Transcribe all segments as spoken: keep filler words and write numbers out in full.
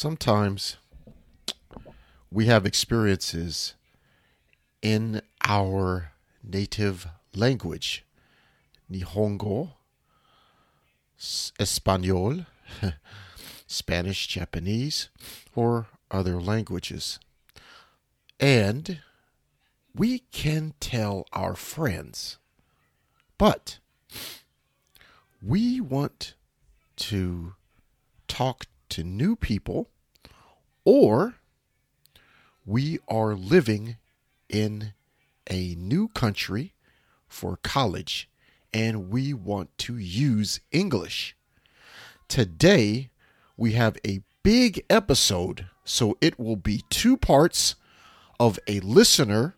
sometimes we have experiences in our native language, Nihongo, Espanol, Spanish, Japanese, or other languages. And we can tell our friends, but we want to talk to new people, or we are living in a new country for college and we want to use English. Today, we have a big episode, so it will be two parts of a listener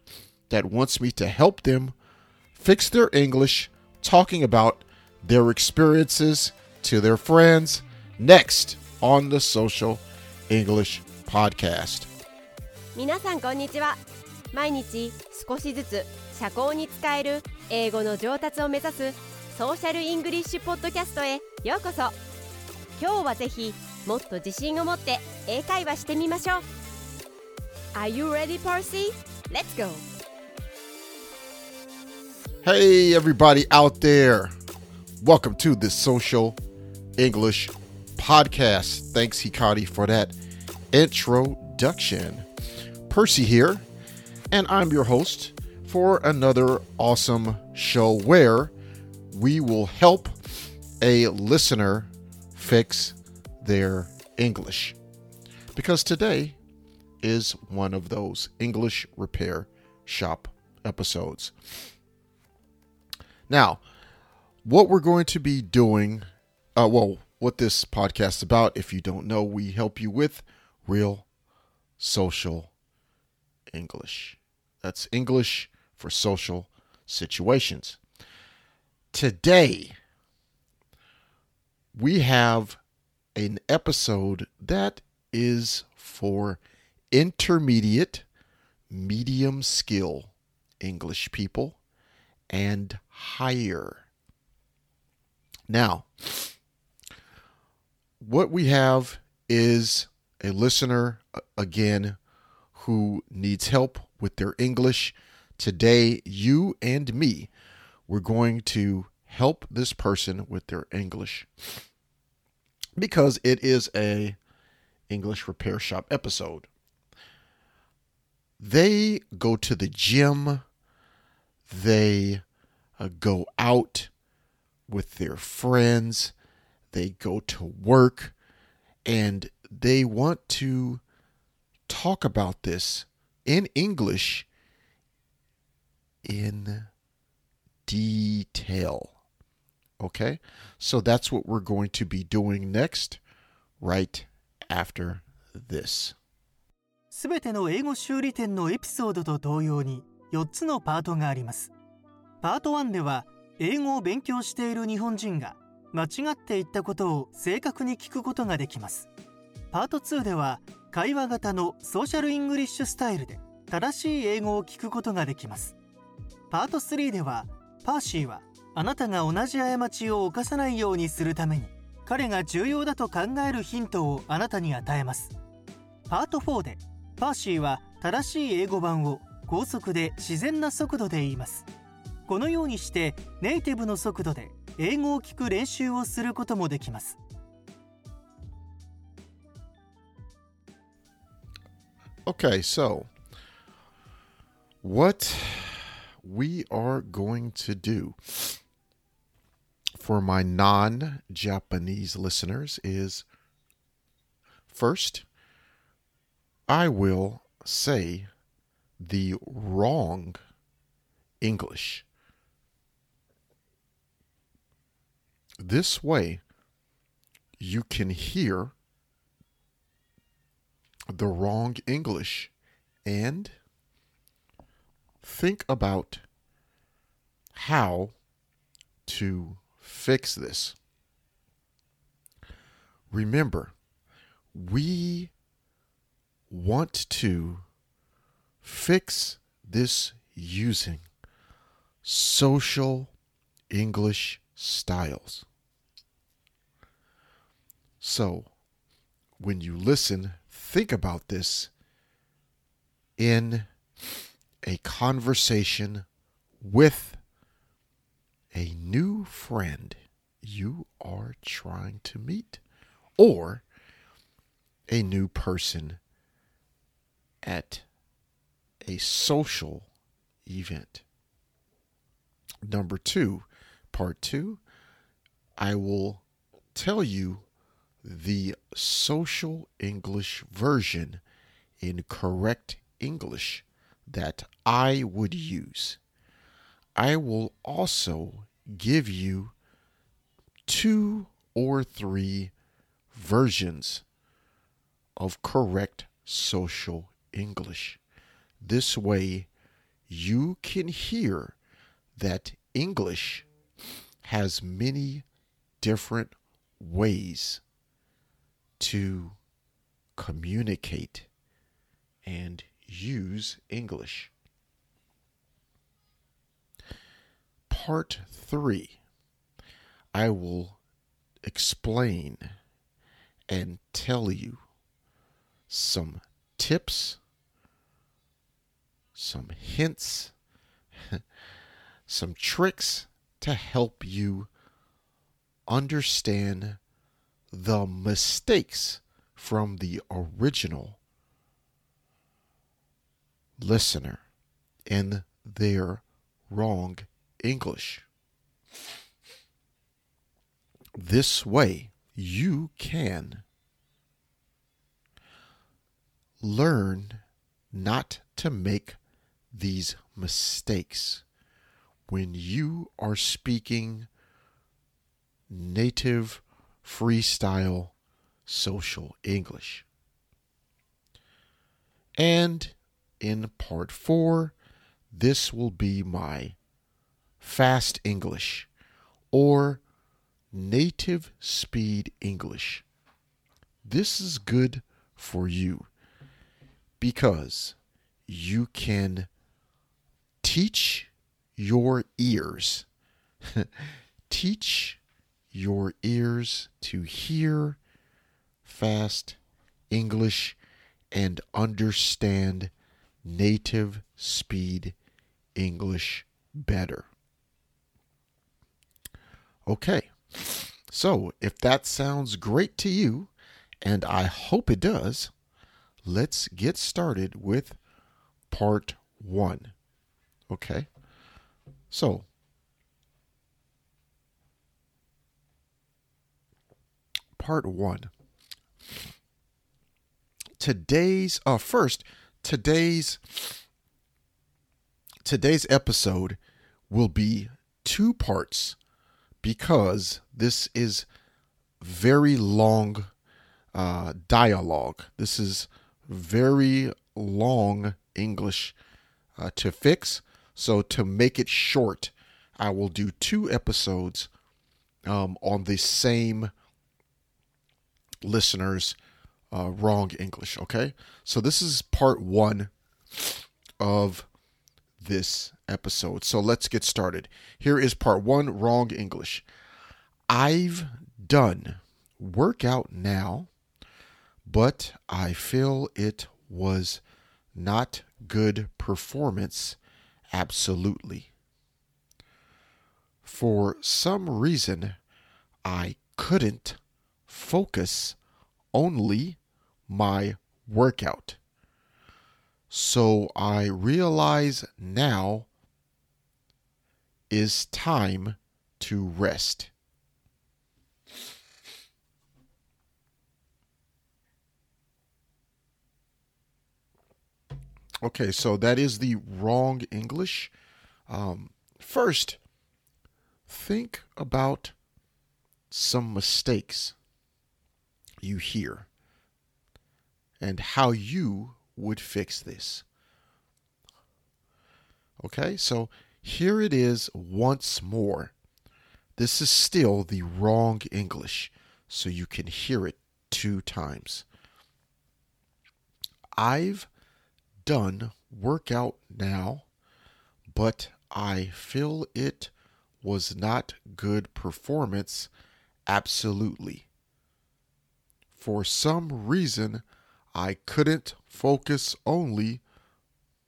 that wants me to help them fix their English, talking about their experiences to their friends next on the Social English Podcast. 皆さんこんにちは。 毎日少しずつ社交に使える英語の上達を目指す Social English Podcast へようこそ。 今日はぜひもっと自信を持って英会話してみましょう。 Are you ready, Percy? Let's go! Hey everybody out there! Welcome to the Social English Podcast. Thanks, Hikari, for that introduction. Percy here, and I'm your host for another awesome show where we will help a listener fix their English. Because today is one of those English repair shop episodes. Now, what we're going to be doing, uh, well, what this podcast is about, if you don't know, we help you with real social English. That's English for social situations. Today, we have an episode that is for intermediate, medium skill English people and higher. Now, what we have is a listener, again, who needs help with their English. Today, you and me, we're going to help this person with their English because it is a English repair shop episode. They go to the gym. They uh, go out with their friends. They go to work, and they want to talk about this in English in detail. Okay? So that's what we're going to be doing next, right after this. すべての英語修理店のエピソードと同様に よっつのパートがあります。 パートいち では英語を勉強している日本人が 間違って言ったことを正確に聞くことができます。 パートに では会話型のソーシャルイングリッシュスタイルで正しい英語を聞くことができます。 パートさん ではパーシーはあなたが同じ過ちを犯さないようにするために彼が重要だと考えるヒントをあなたに与えます。 パートよん でパーシーは正しい英語版を 高速で自然な速度で言います。このようにしてネイティブの速度で英語を聞く練習をすることもできます。 Okay, so what we are going to do for my non-Japanese listeners is, first, I will say the wrong English. This way, you can hear the wrong English and think about how to fix this. Remember, we want to fix this using social English styles. So when you listen, think about this in a conversation with a new friend you are trying to meet, or a new person at a social event. Number two, part two, I will tell you the social English version in correct English that I would use. I will also give you two or three versions of correct social English. This way, you can hear that English has many different ways to communicate and use English. Part three, I will explain and tell you some tips, some hints, some tricks to help you understand the mistakes from the original listener in their wrong English. This way, you can learn not to make these mistakes when you are speaking native freestyle social English. And in part four, this will be my fast English or native speed English. This is good for you because you can teach your ears, teach your ears to hear fast English and understand native speed English better. Okay, so if that sounds great to you, and I hope it does, let's get started with part one. Okay, so part one. Today's, uh, first, today's, today's episode will be two parts because this is very long uh, dialogue. This is very long English uh, to fix. So to make it short, I will do two episodes um, on the same listeners' uh, wrong English, okay? So this is part one of this episode. So let's get started. Here is part one, wrong English. I've done workout now, but I feel it was not good performance, absolutely. For some reason, I couldn't focus only my workout. So I realize now is time to rest. Okay, so that is the wrong English. Um, first, think about some mistakes you hear and how you would fix this. Okay, so here it is once more. This is still the wrong English, so you can hear it two times. I've done workout now, but I feel it was not good performance, absolutely. for some reason, I couldn't focus only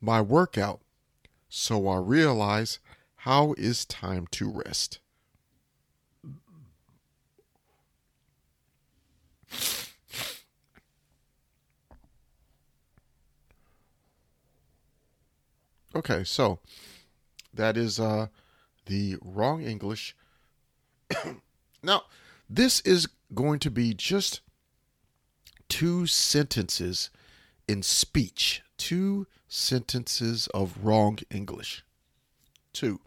my workout. So I realized how is time to rest. Okay, so that is uh, the wrong English. Now, this is going to be just two sentences in speech. Two sentences of wrong English. Two.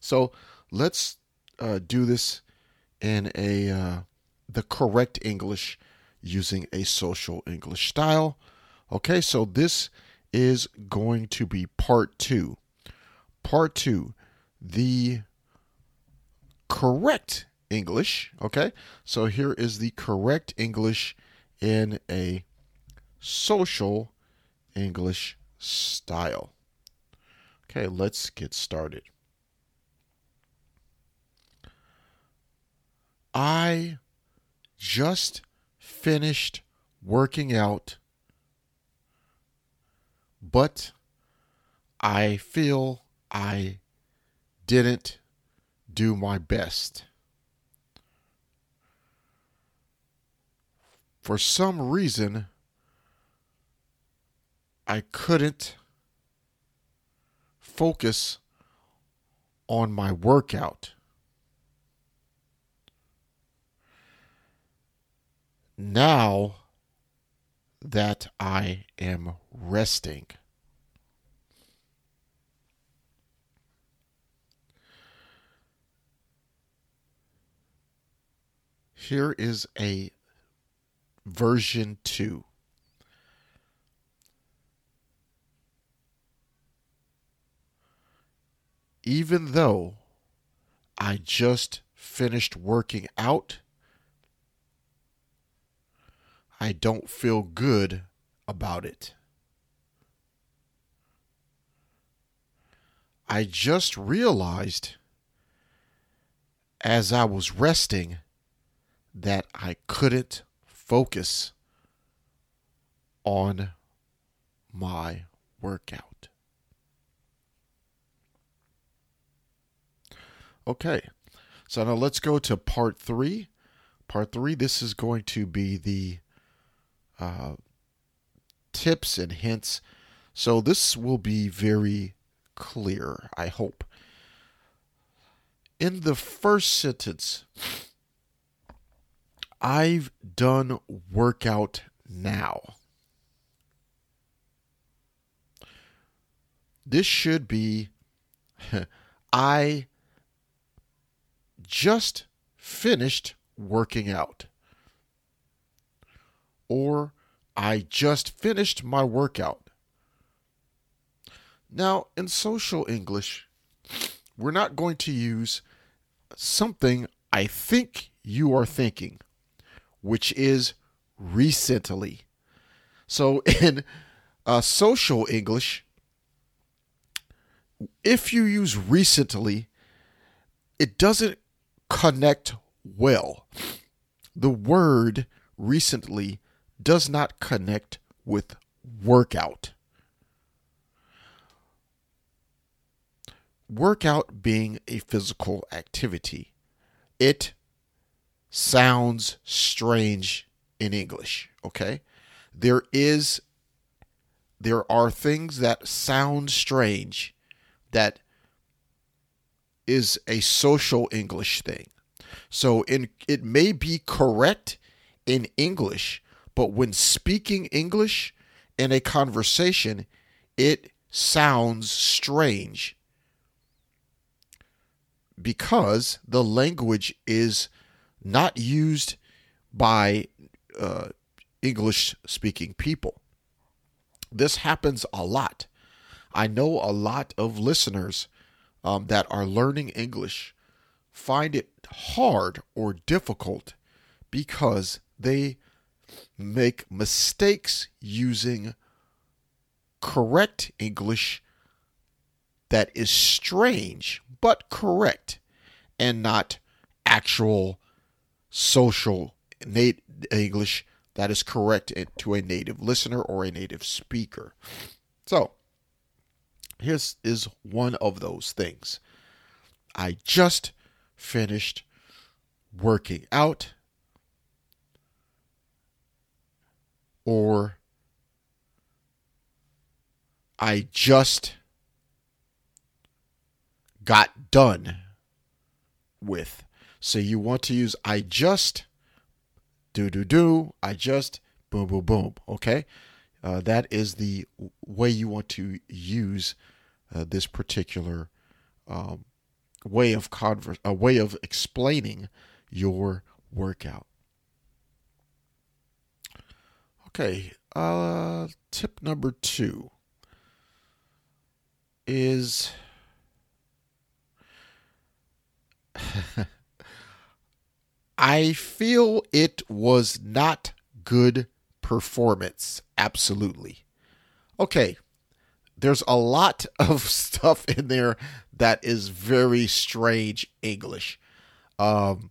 So let's uh, do this in a uh, the correct English using a social English style. Okay, so this is going to be part two. Part two, the correct English, okay? So here is the correct English in a social English style. Okay, let's get started. I just finished working out, but I feel I didn't do my best. For some reason, I couldn't focus on my workout. Now that I am resting, here is a version two. Even though I just finished working out, I don't feel good about it. I just realized as I was resting that I couldn't focus on my workout. Okay, so now let's go to part three. Part three, this is going to be the uh, tips and hints. So this will be very clear, I hope. In the first sentence, I've done workout now. This should be, I just finished working out. Or, I just finished my workout. Now, in social English, we're not going to use something I think you are thinking, which is recently. So in uh, social English, if you use recently, it doesn't connect well. The word recently does not connect with workout. Workout being a physical activity, it sounds strange in English, okay? There is, there are things that sound strange that is a social English thing. So in, it may be correct in English, but when speaking English in a conversation, it sounds strange because the language is not used by uh, English-speaking people. This happens a lot. I know a lot of listeners um, that are learning English find it hard or difficult because they make mistakes using correct English that is strange but correct and not actual social English that is correct to a native listener or a native speaker. So, here's is one of those things. I just finished working out, or I just got done with. So you want to use I just do, do, do, I just boom, boom, boom. Okay. Uh, that is the way you want to use uh, this particular um, way of converse, a way of explaining your workout. Okay. Uh, tip number two is I feel it was not good performance. Absolutely. Okay. There's a lot of stuff in there that is very strange English. Um,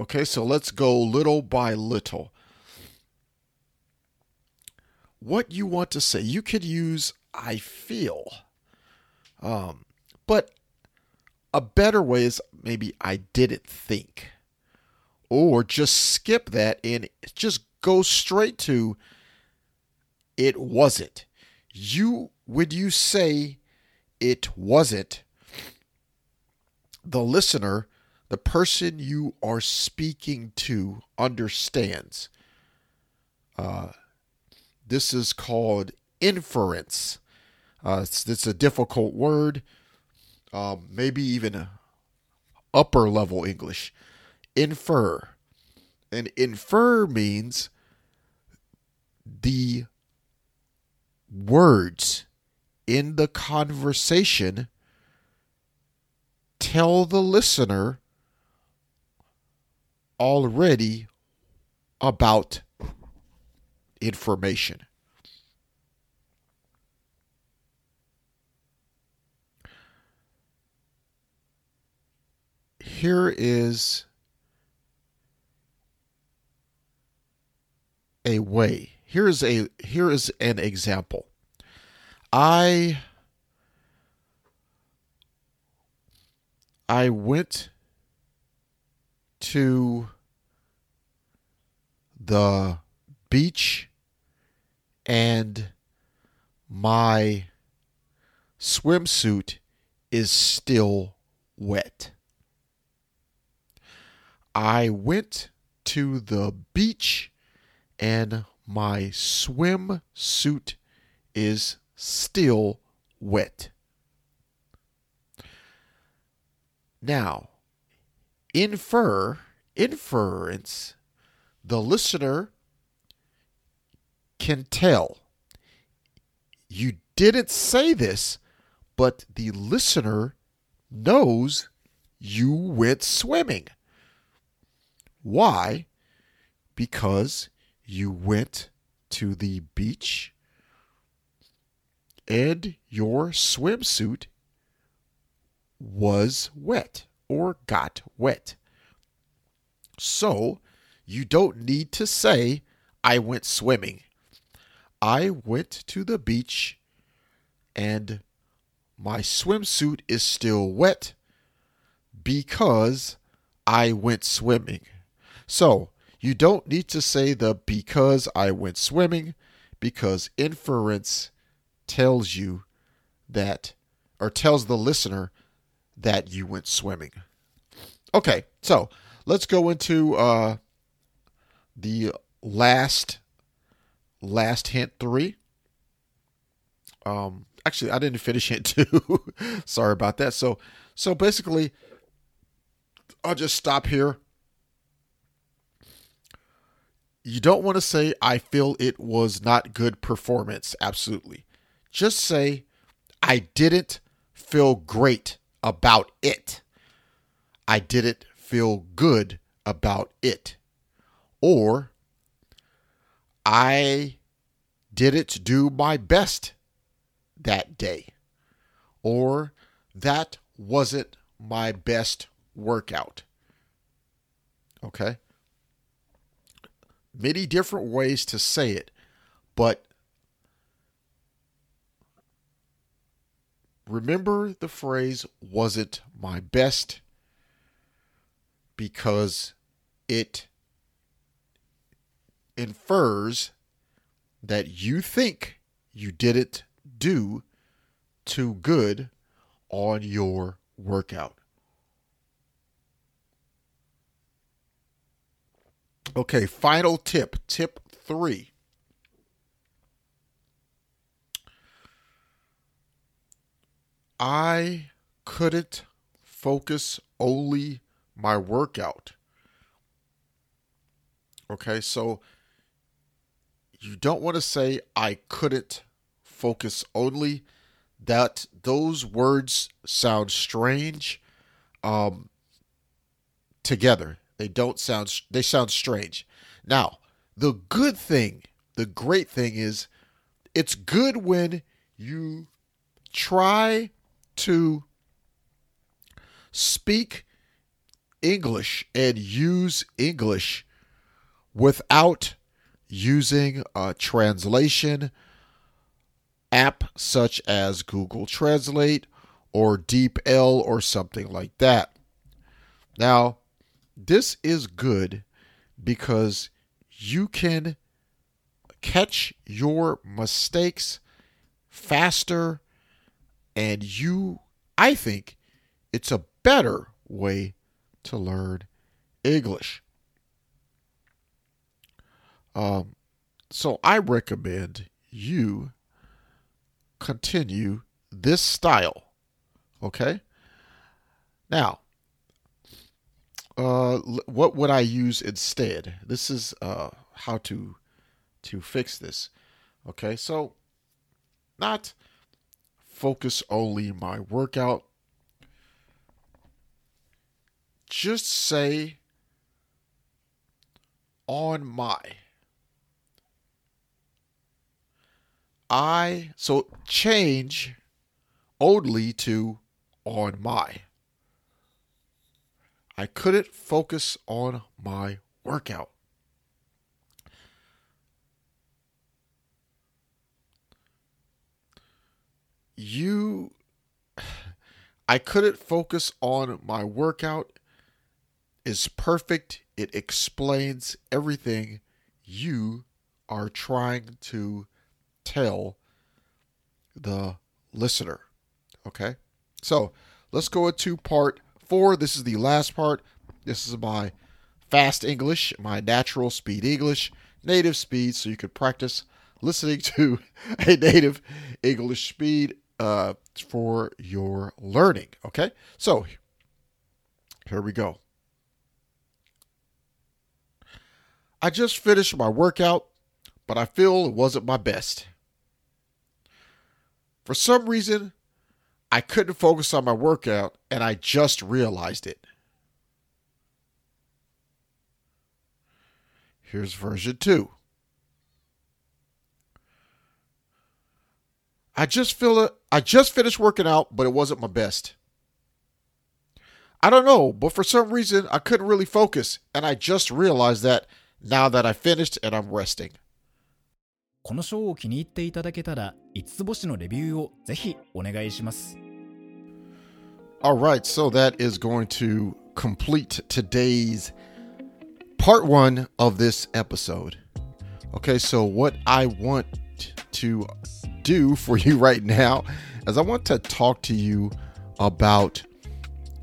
okay. So let's go little by little. What you want to say, you could use I feel, um, but a better way is maybe I didn't think, or just skip that and just go straight to it wasn't. You, when you say it wasn't, the listener, the person you are speaking to understands. Uh, this is called inference. Uh, it's, it's a difficult word. Um, maybe even upper level English, infer. And infer means the words in the conversation tell the listener already about information. Here is a way. Here is a here is an example. I I went to the beach and my swimsuit is still wet. I went to the beach and my swimsuit is still wet. Now, infer, inference, the listener can tell. You didn't say this, but the listener knows you went swimming. Why? Because you went to the beach and your swimsuit was wet or got wet. So you don't need to say, I went swimming. I went to the beach and my swimsuit is still wet because I went swimming. So you don't need to say the because I went swimming, because inference tells you that, or tells the listener that you went swimming. Okay, so let's go into uh, the last last hint three. Um, actually, I didn't finish hint two. Sorry about that. So, so basically, I'll just stop here. You don't want to say, I feel it was not good performance. Absolutely. Just say, I didn't feel great about it. I didn't feel good about it. Or, I didn't do my best that day. Or, that wasn't my best workout. Okay? many different ways to say it, but remember the phrase "wasn't my best," because it infers that you think you didn't do too good on your workout. Okay, final tip, tip three. I couldn't focus only my workout. Okay, so you don't want to say I couldn't focus only. That those words sound strange um, together. They don't sound, they sound strange. Now, the good thing, the great thing is it's good when you try to speak English and use English without using a translation app such as Google Translate or DeepL or something like that. Now, this is good because you can catch your mistakes faster, and you, I think, it's a better way to learn English. Um, so I recommend you continue this style, okay? Now, Uh, what would I use instead? This is uh how to to fix this. Okay, so not focus only my workout. Just say on my. I so change only to on my. I couldn't focus on my workout. You, I couldn't focus on my workout is perfect. It explains everything you are trying to tell the listener. Okay? So let's go into part four. This is the last part. This is my fast English, my natural speed English, native speed, so you could practice listening to a native English speed uh, for your learning. Okay, so here we go. I just finished my workout, but I feel it wasn't my best. For some reason, I couldn't focus on my workout, and I just realized it. Here's version two. I just feel it, I just finished working out, but it wasn't my best. I don't know, but for some reason, I couldn't really focus, and I just realized that now that I finished and I'm resting. このショーを気に入っていただけたら、五つ星のレビューをぜひお願いします。All right, so that is going to complete today's part one of this episode. Okay, so what I want to do for you right now is I want to talk to you about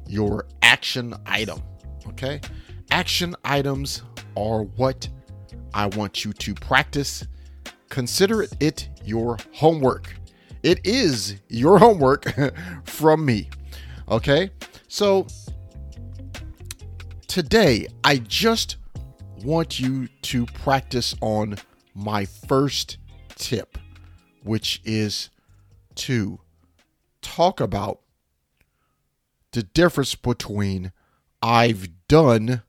your action item. Okay, action items are what I want you to practice. Consider it your homework. It is your homework from me. Okay? So today, I just want you to practice on my first tip, which is to talk about the difference between I've done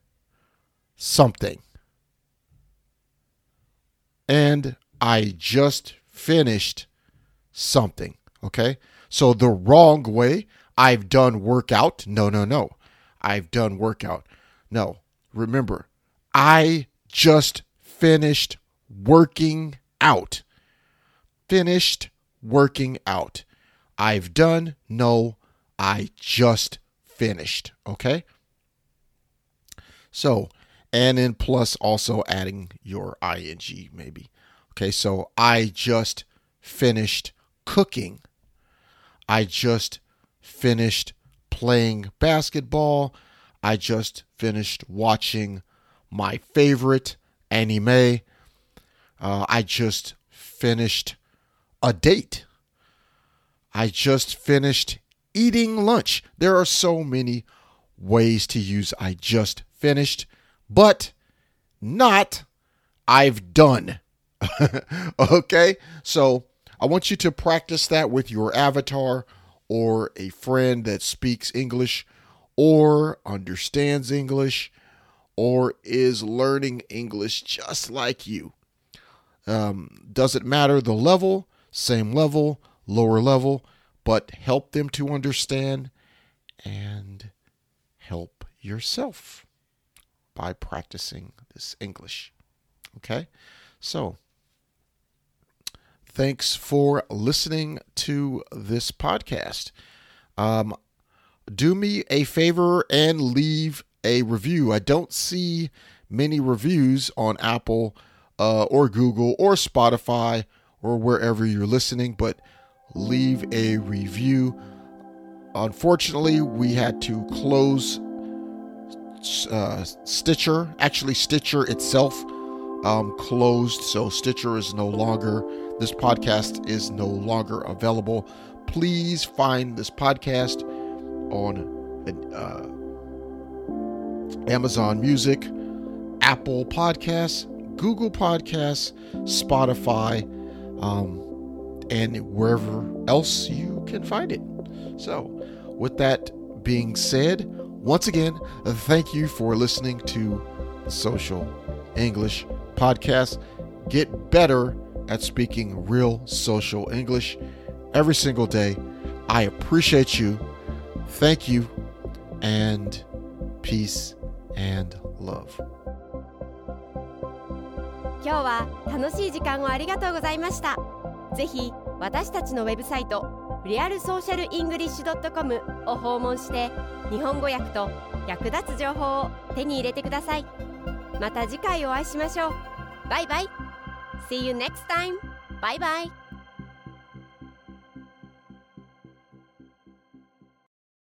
something and I just finished something, okay? So the wrong way, I've done workout. No, no, no. I've done workout. No, remember, I just finished working out. Finished working out. I've done. No, I just finished. Okay? So, and then plus also adding your ing maybe. Okay, so I just finished cooking. I just finished playing basketball. I just finished watching my favorite anime. Uh, I just finished a date. I just finished eating lunch. There are so many ways to use I just finished, but not I've done. Okay? So I want you to practice that with your avatar or a friend that speaks English or understands English or is learning English just like you. Um, doesn't matter the level, same level, lower level, but help them to understand and help yourself by practicing this English. Okay? So, thanks for listening to this podcast. Um, do me a favor and leave a review. I don't see many reviews on Apple uh, or Google or Spotify or wherever you're listening, but leave a review. Unfortunately, we had to close uh, Stitcher. Actually, Stitcher itself um, closed, so Stitcher is no longer... This podcast is no longer available. Please find this podcast on uh, Amazon Music, Apple Podcasts, Google Podcasts, Spotify, um, and wherever else you can find it. So, with that being said, once again, thank you for listening to the Social English Podcast. Get better at speaking real social English every single day. I appreciate you. Thank you, and peace and love. 今日は楽しい時間をありがとうございました。ぜひ私たちのウェブサイト リアルソーシャルイングリッシュドットコム を訪問して日本語訳と役立つ情報を手に入れてください。また次回お会いしましょう。バイバイ。See you next time. Bye bye.